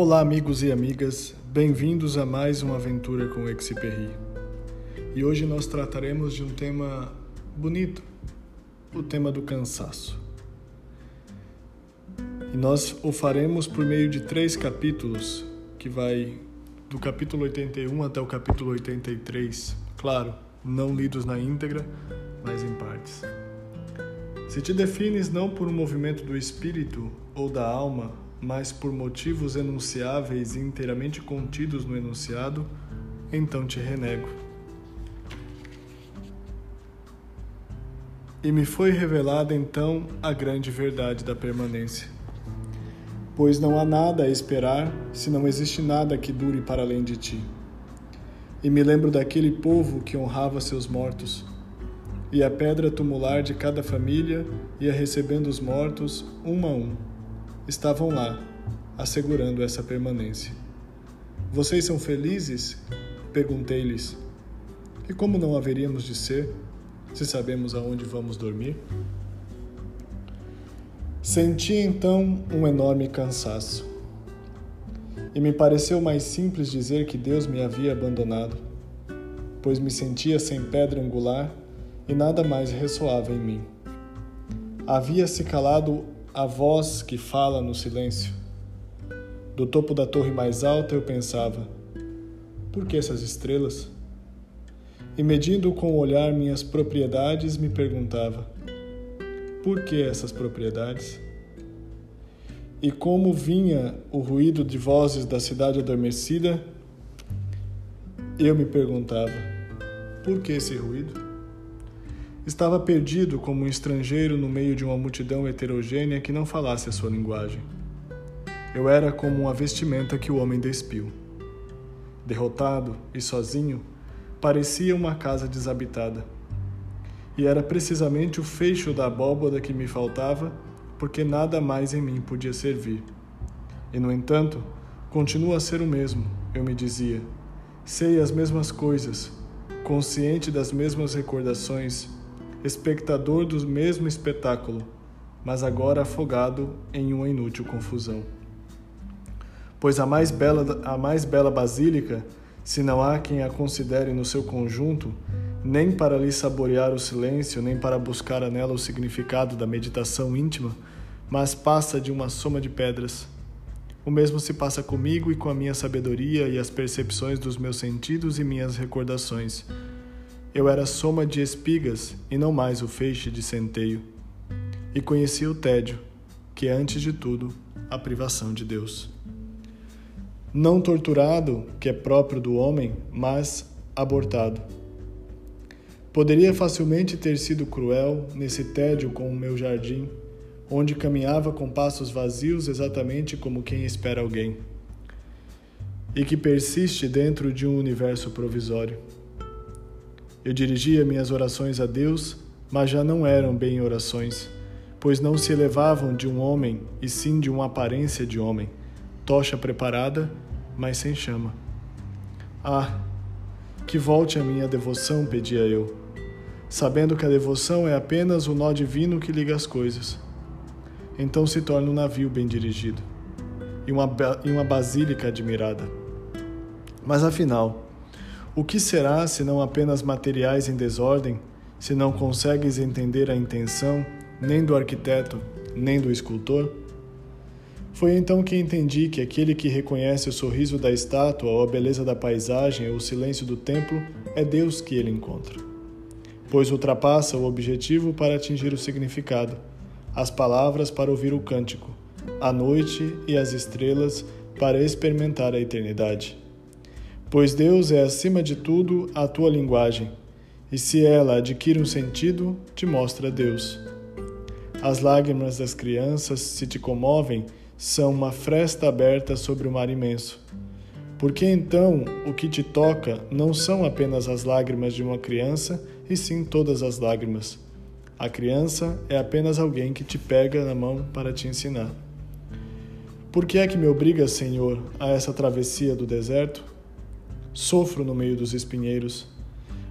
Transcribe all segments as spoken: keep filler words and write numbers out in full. Olá, amigos e amigas, bem-vindos a mais uma aventura com o Exupéry. E hoje nós trataremos de um tema bonito, o tema do cansaço. E nós o faremos por meio de três capítulos, que vai do capítulo oitenta e um até o capítulo oitenta e três, claro, não lidos na íntegra, mas em partes. Se te defines não por um movimento do espírito ou da alma, mas por motivos enunciáveis e inteiramente contidos no enunciado, então te renego. E me foi revelada então a grande verdade da permanência. Pois não há nada a esperar, se não existe nada que dure para além de ti. E me lembro daquele povo que honrava seus mortos, e a pedra tumular de cada família ia recebendo os mortos, um a um. Estavam lá, assegurando essa permanência. Vocês são felizes? Perguntei-lhes. E como não haveríamos de ser, se sabemos aonde vamos dormir? Senti então um enorme cansaço. E me pareceu mais simples dizer que Deus me havia abandonado, pois me sentia sem pedra angular e nada mais ressoava em mim. Havia se calado a voz que fala no silêncio. Do topo da torre mais alta eu pensava, por que essas estrelas? E medindo com o olhar minhas propriedades, me perguntava, por que essas propriedades? E como vinha o ruído de vozes da cidade adormecida, eu me perguntava, por que esse ruído? Estava perdido como um estrangeiro no meio de uma multidão heterogênea que não falasse a sua linguagem. Eu era como uma vestimenta que o homem despiu. Derrotado e sozinho, parecia uma casa desabitada. E era precisamente o fecho da abóbada que me faltava, porque nada mais em mim podia servir. E, no entanto, continuo a ser o mesmo, eu me dizia. Sei as mesmas coisas, consciente das mesmas recordações, espectador do mesmo espetáculo, mas agora afogado em uma inútil confusão. Pois a mais bela, a mais bela basílica, se não há quem a considere no seu conjunto, nem para lhe saborear o silêncio, nem para buscar nela o significado da meditação íntima, mas passa de uma soma de pedras. O mesmo se passa comigo e com a minha sabedoria e as percepções dos meus sentidos e minhas recordações. Eu era soma de espigas e não mais o feixe de centeio. E conhecia o tédio, que é, antes de tudo, a privação de Deus. Não torturado, que é próprio do homem, mas abortado. Poderia facilmente ter sido cruel nesse tédio com o meu jardim, onde caminhava com passos vazios exatamente como quem espera alguém, e que persiste dentro de um universo provisório. Eu dirigia minhas orações a Deus, mas já não eram bem orações, pois não se elevavam de um homem, e sim de uma aparência de homem, tocha preparada, mas sem chama. Ah, que volte a minha devoção, pedia eu, sabendo que a devoção é apenas o nó divino que liga as coisas. Então se torna um navio bem dirigido, e uma, e uma basílica admirada. Mas afinal, o que será senão apenas materiais em desordem, se não consegues entender a intenção nem do arquiteto, nem do escultor? Foi então que entendi que aquele que reconhece o sorriso da estátua ou a beleza da paisagem ou o silêncio do templo é Deus que ele encontra, pois ultrapassa o objetivo para atingir o significado, as palavras para ouvir o cântico, a noite e as estrelas para experimentar a eternidade. Pois Deus é, acima de tudo, a tua linguagem, e se ela adquire um sentido, te mostra Deus. As lágrimas das crianças, se te comovem, são uma fresta aberta sobre o mar imenso. Porque então o que te toca não são apenas as lágrimas de uma criança, e sim todas as lágrimas. A criança é apenas alguém que te pega na mão para te ensinar. Por que é que me obrigas, Senhor, a essa travessia do deserto? Sofro no meio dos espinheiros.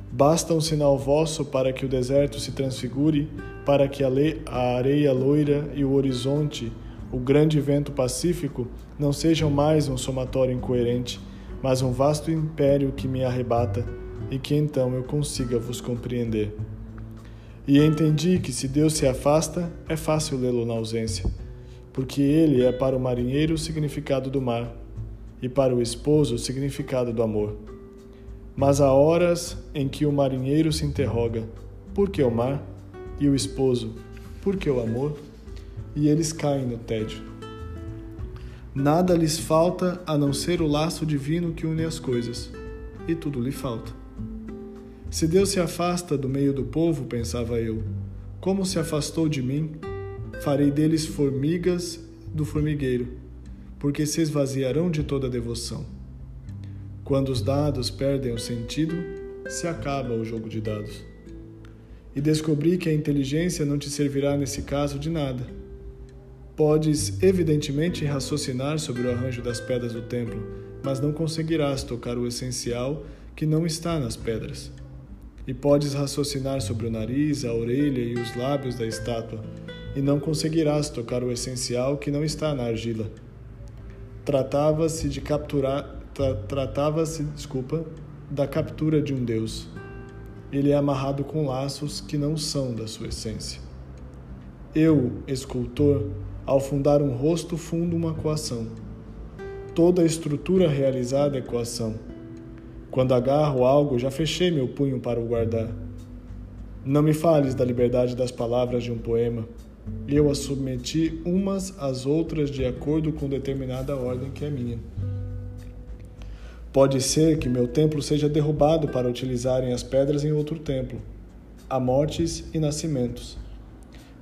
Basta um sinal vosso para que o deserto se transfigure, para que a areia loira e o horizonte o grande vento pacífico não sejam mais um somatório incoerente, mas um vasto império que me arrebata e que então eu consiga vos compreender. E entendi que se Deus se afasta, é fácil lê-lo na ausência, porque ele é para o marinheiro o significado do mar e para o esposo o significado do amor. Mas há horas em que o marinheiro se interroga, por que o mar? E o esposo, por que o amor? E eles caem no tédio. Nada lhes falta a não ser o laço divino que une as coisas, e tudo lhe falta. Se Deus se afasta do meio do povo, pensava eu, como se afastou de mim, farei deles formigas do formigueiro, porque se esvaziarão de toda a devoção. Quando os dados perdem o sentido, se acaba o jogo de dados. E descobri que a inteligência não te servirá nesse caso de nada. Podes, evidentemente, raciocinar sobre o arranjo das pedras do templo, mas não conseguirás tocar o essencial que não está nas pedras. E podes raciocinar sobre o nariz, a orelha e os lábios da estátua, e não conseguirás tocar o essencial que não está na argila. Tratava-se de capturar... Tra, tratava-se, desculpa, da captura de um deus. Ele é amarrado com laços que não são da sua essência. Eu, escultor, ao fundar um rosto, fundo uma coação. Toda a estrutura realizada é coação. Quando agarro algo, já fechei meu punho para o guardar. Não me fales da liberdade das palavras de um poema. Eu as submeti umas às outras de acordo com determinada ordem que é minha. Pode ser que meu templo seja derrubado para utilizarem as pedras em outro templo. Há mortes e nascimentos.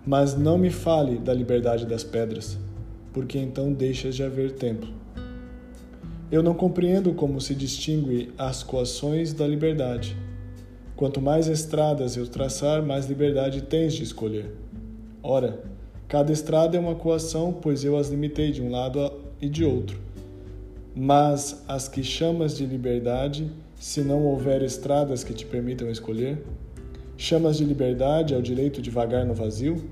Mas não me fale da liberdade das pedras, porque então deixas de haver tempo. Eu não compreendo como se distingue as coações da liberdade. Quanto mais estradas eu traçar, mais liberdade tens de escolher. Ora, cada estrada é uma coação, pois eu as limitei de um lado e de outro. Mas as que chamas de liberdade, se não houver estradas que te permitam escolher, chamas de liberdade ao direito de vagar no vazio?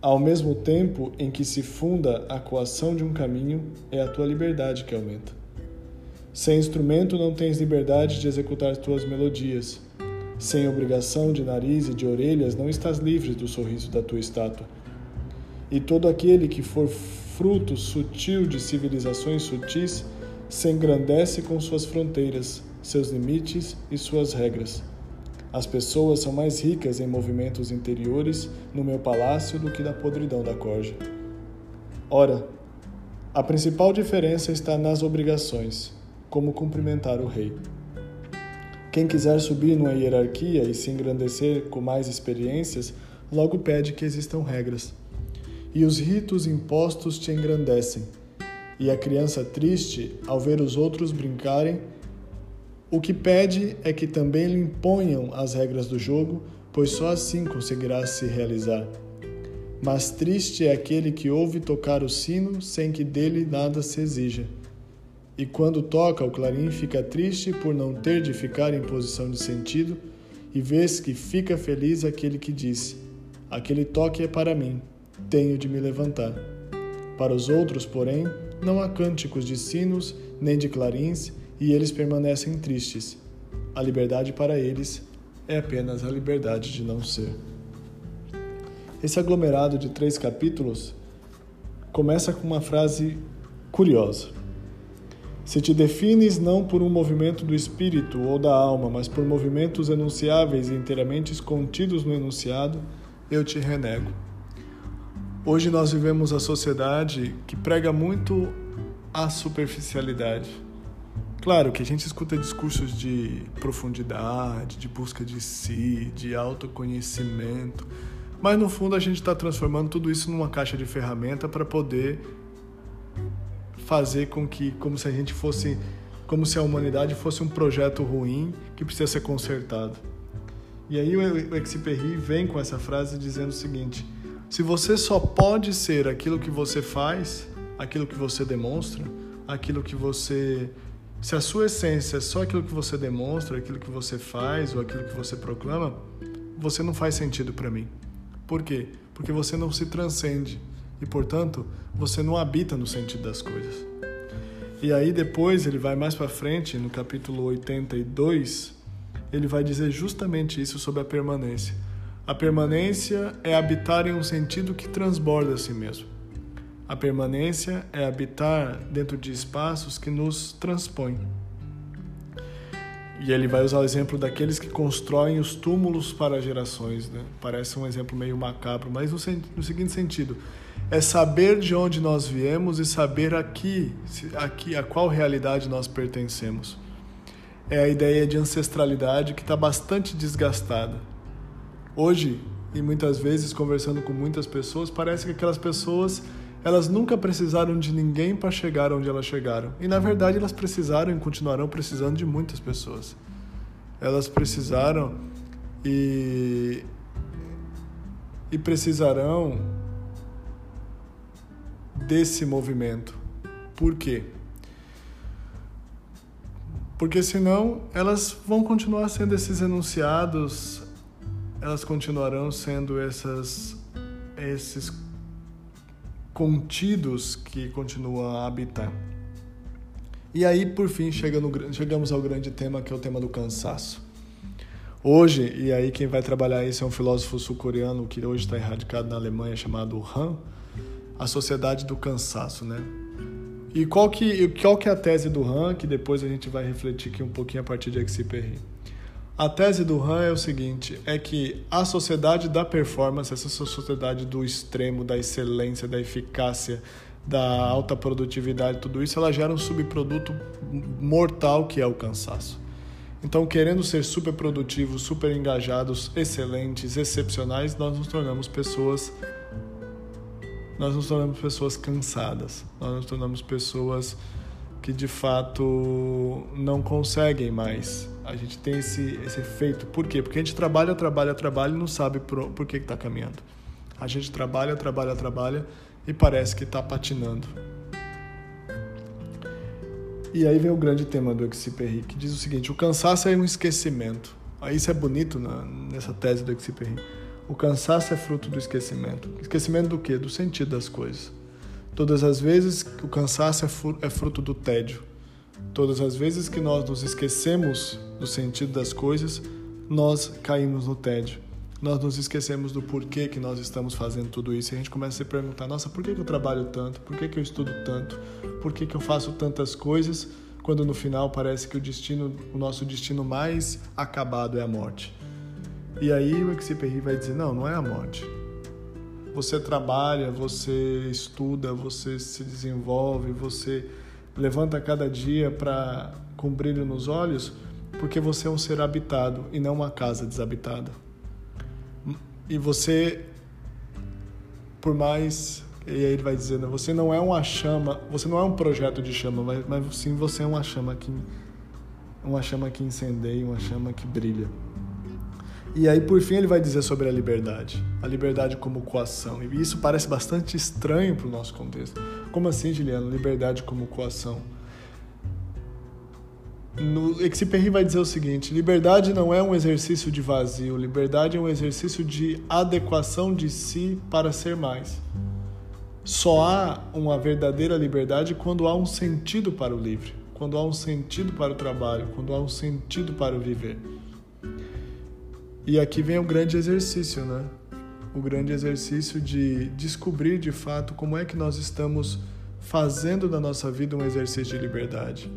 Ao mesmo tempo em que se funda a coação de um caminho, é a tua liberdade que aumenta. Sem instrumento não tens liberdade de executar tuas melodias. Sem obrigação de nariz e de orelhas não estás livre do sorriso da tua estátua. E todo aquele que for fruto sutil de civilizações sutis se engrandece com suas fronteiras, seus limites e suas regras. As pessoas são mais ricas em movimentos interiores no meu palácio do que na podridão da corja. Ora, a principal diferença está nas obrigações, como cumprimentar o rei. Quem quiser subir numa hierarquia e se engrandecer com mais experiências, logo pede que existam regras. E os ritos impostos te engrandecem, e a criança triste, ao ver os outros brincarem, o que pede é que também lhe imponham as regras do jogo, pois só assim conseguirá se realizar. Mas triste é aquele que ouve tocar o sino sem que dele nada se exija. E quando toca, o clarim fica triste por não ter de ficar em posição de sentido, e vês que fica feliz aquele que diz: aquele toque é para mim, tenho de me levantar. Para os outros, porém, não há cânticos de sinos nem de clarins, e eles permanecem tristes. A liberdade para eles é apenas a liberdade de não ser. Esse aglomerado de três capítulos começa com uma frase curiosa. Se te defines não por um movimento do espírito ou da alma, mas por movimentos enunciáveis e inteiramente contidos no enunciado, eu te renego. Hoje nós vivemos a sociedade que prega muito a superficialidade. Claro que a gente escuta discursos de profundidade, de busca de si, de autoconhecimento, mas no fundo a gente está transformando tudo isso numa caixa de ferramenta para poder fazer com que, como se a gente fosse, como se a humanidade fosse um projeto ruim que precisa ser consertado. E aí o Exupéry vem com essa frase dizendo o seguinte: se você só pode ser aquilo que você faz, aquilo que você demonstra, aquilo que você... Se a sua essência é só aquilo que você demonstra, aquilo que você faz ou aquilo que você proclama, você não faz sentido para mim. Por quê? Porque você não se transcende, e, portanto, você não habita no sentido das coisas. E aí depois ele vai mais para frente, no capítulo oitenta e dois, ele vai dizer justamente isso sobre a permanência. A permanência é habitar em um sentido que transborda a si mesmo. A permanência é habitar dentro de espaços que nos transpõem. E ele vai usar o exemplo daqueles que constroem os túmulos para gerações, né? Parece um exemplo meio macabro, mas no, no seguinte sentido, é saber de onde nós viemos e saber aqui, aqui, a qual realidade nós pertencemos. É a ideia de ancestralidade que está bastante desgastada. Hoje, e muitas vezes conversando com muitas pessoas, parece que aquelas pessoas, elas nunca precisaram de ninguém para chegar onde elas chegaram. E na verdade elas precisaram e continuarão precisando de muitas pessoas. Elas precisaram e, e precisarão desse movimento. Por quê? Porque senão elas vão continuar sendo esses enunciados, elas continuarão sendo essas, esses contidos que continuam a habitar. E aí, por fim, chega no, chegamos ao grande tema, que é o tema do cansaço. Hoje, e aí quem vai trabalhar isso é um filósofo sul-coreano que hoje está erradicado na Alemanha, chamado Han, a sociedade do cansaço, né? E qual que, qual que é a tese do Han, que depois a gente vai refletir aqui um pouquinho a partir de Exupéry. A tese do Han é o seguinte, é que a sociedade da performance, essa sociedade do extremo, da excelência, da eficácia, da alta produtividade, tudo isso, ela gera um subproduto mortal que é o cansaço. Então, querendo ser super produtivos, super engajados, excelentes, excepcionais, nós nos tornamos pessoas, nós nos tornamos pessoas cansadas, nós nos tornamos pessoas que de fato não conseguem mais. A gente tem esse, esse efeito. Por quê? Porque a gente trabalha, trabalha, trabalha e não sabe por, por que está caminhando. A gente trabalha, trabalha, trabalha e parece que está patinando. E aí vem o grande tema do Exupéry, que diz o seguinte, o cansaço é um esquecimento. Isso é bonito na, nessa tese do Exupéry. O cansaço é fruto do esquecimento. Esquecimento do quê? Do sentido das coisas. Todas as vezes o cansaço é fruto do tédio. Todas as vezes que nós nos esquecemos do sentido das coisas, nós caímos no tédio. Nós nos esquecemos do porquê que nós estamos fazendo tudo isso. E a gente começa a se perguntar, nossa, por que que eu trabalho tanto? Por que que eu estudo tanto? Por que que eu faço tantas coisas? Quando no final parece que o destino, o nosso destino mais acabado é a morte. E aí o Exupéry vai dizer, não, não é a morte. Você trabalha, você estuda, você se desenvolve, você levanta cada dia pra, com brilho nos olhos, porque você é um ser habitado e não uma casa desabitada. E você, por mais, e aí ele vai dizendo, você não é uma chama, você não é um projeto de chama, mas, mas sim você é uma chama que, uma chama que incendeia, uma chama que brilha. E aí, por fim, ele vai dizer sobre a liberdade. A liberdade como coação. E isso parece bastante estranho para o nosso contexto. Como assim, Juliano? Liberdade como coação. No Exupéry vai dizer o seguinte, liberdade não é um exercício de vazio. Liberdade é um exercício de adequação de si para ser mais. Só há uma verdadeira liberdade quando há um sentido para o livre. Quando há um sentido para o trabalho. Quando há um sentido para o viver. E aqui vem o grande exercício, né? O grande exercício de descobrir, de fato, como é que nós estamos fazendo da nossa vida um exercício de liberdade.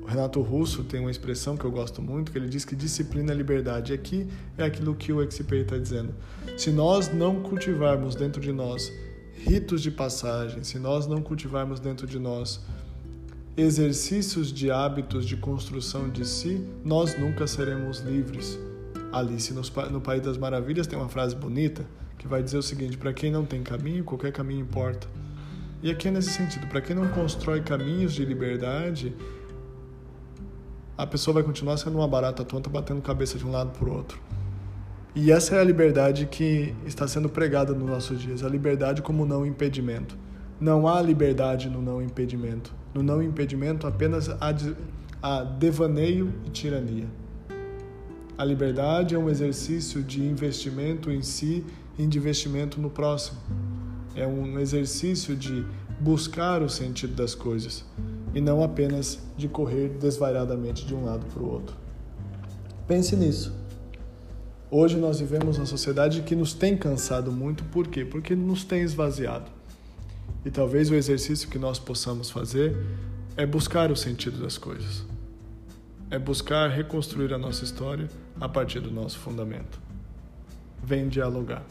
O Renato Russo tem uma expressão que eu gosto muito, que ele diz que disciplina é liberdade. E aqui é aquilo que o Exupéry está dizendo. Se nós não cultivarmos dentro de nós ritos de passagem, se nós não cultivarmos dentro de nós exercícios de hábitos de construção de si, nós nunca seremos livres. Alice no País das Maravilhas tem uma frase bonita que vai dizer o seguinte, para quem não tem caminho, qualquer caminho importa. E aqui é nesse sentido, para quem não constrói caminhos de liberdade, a pessoa vai continuar sendo uma barata tonta batendo cabeça de um lado para o outro. E essa é a liberdade que está sendo pregada nos nossos dias, a liberdade como não impedimento. Não há liberdade no não impedimento. No não impedimento apenas há devaneio e tirania. A liberdade é um exercício de investimento em si e de investimento no próximo. é um exercício de buscar o sentido das coisas e não apenas de correr desvairadamente de um lado para o outro. Pense nisso. Hoje nós vivemos uma sociedade que nos tem cansado muito. Por quê? Porque nos tem esvaziado. E talvez o exercício que nós possamos fazer é buscar o sentido das coisas. É buscar reconstruir a nossa história a partir do nosso fundamento. Vem dialogar.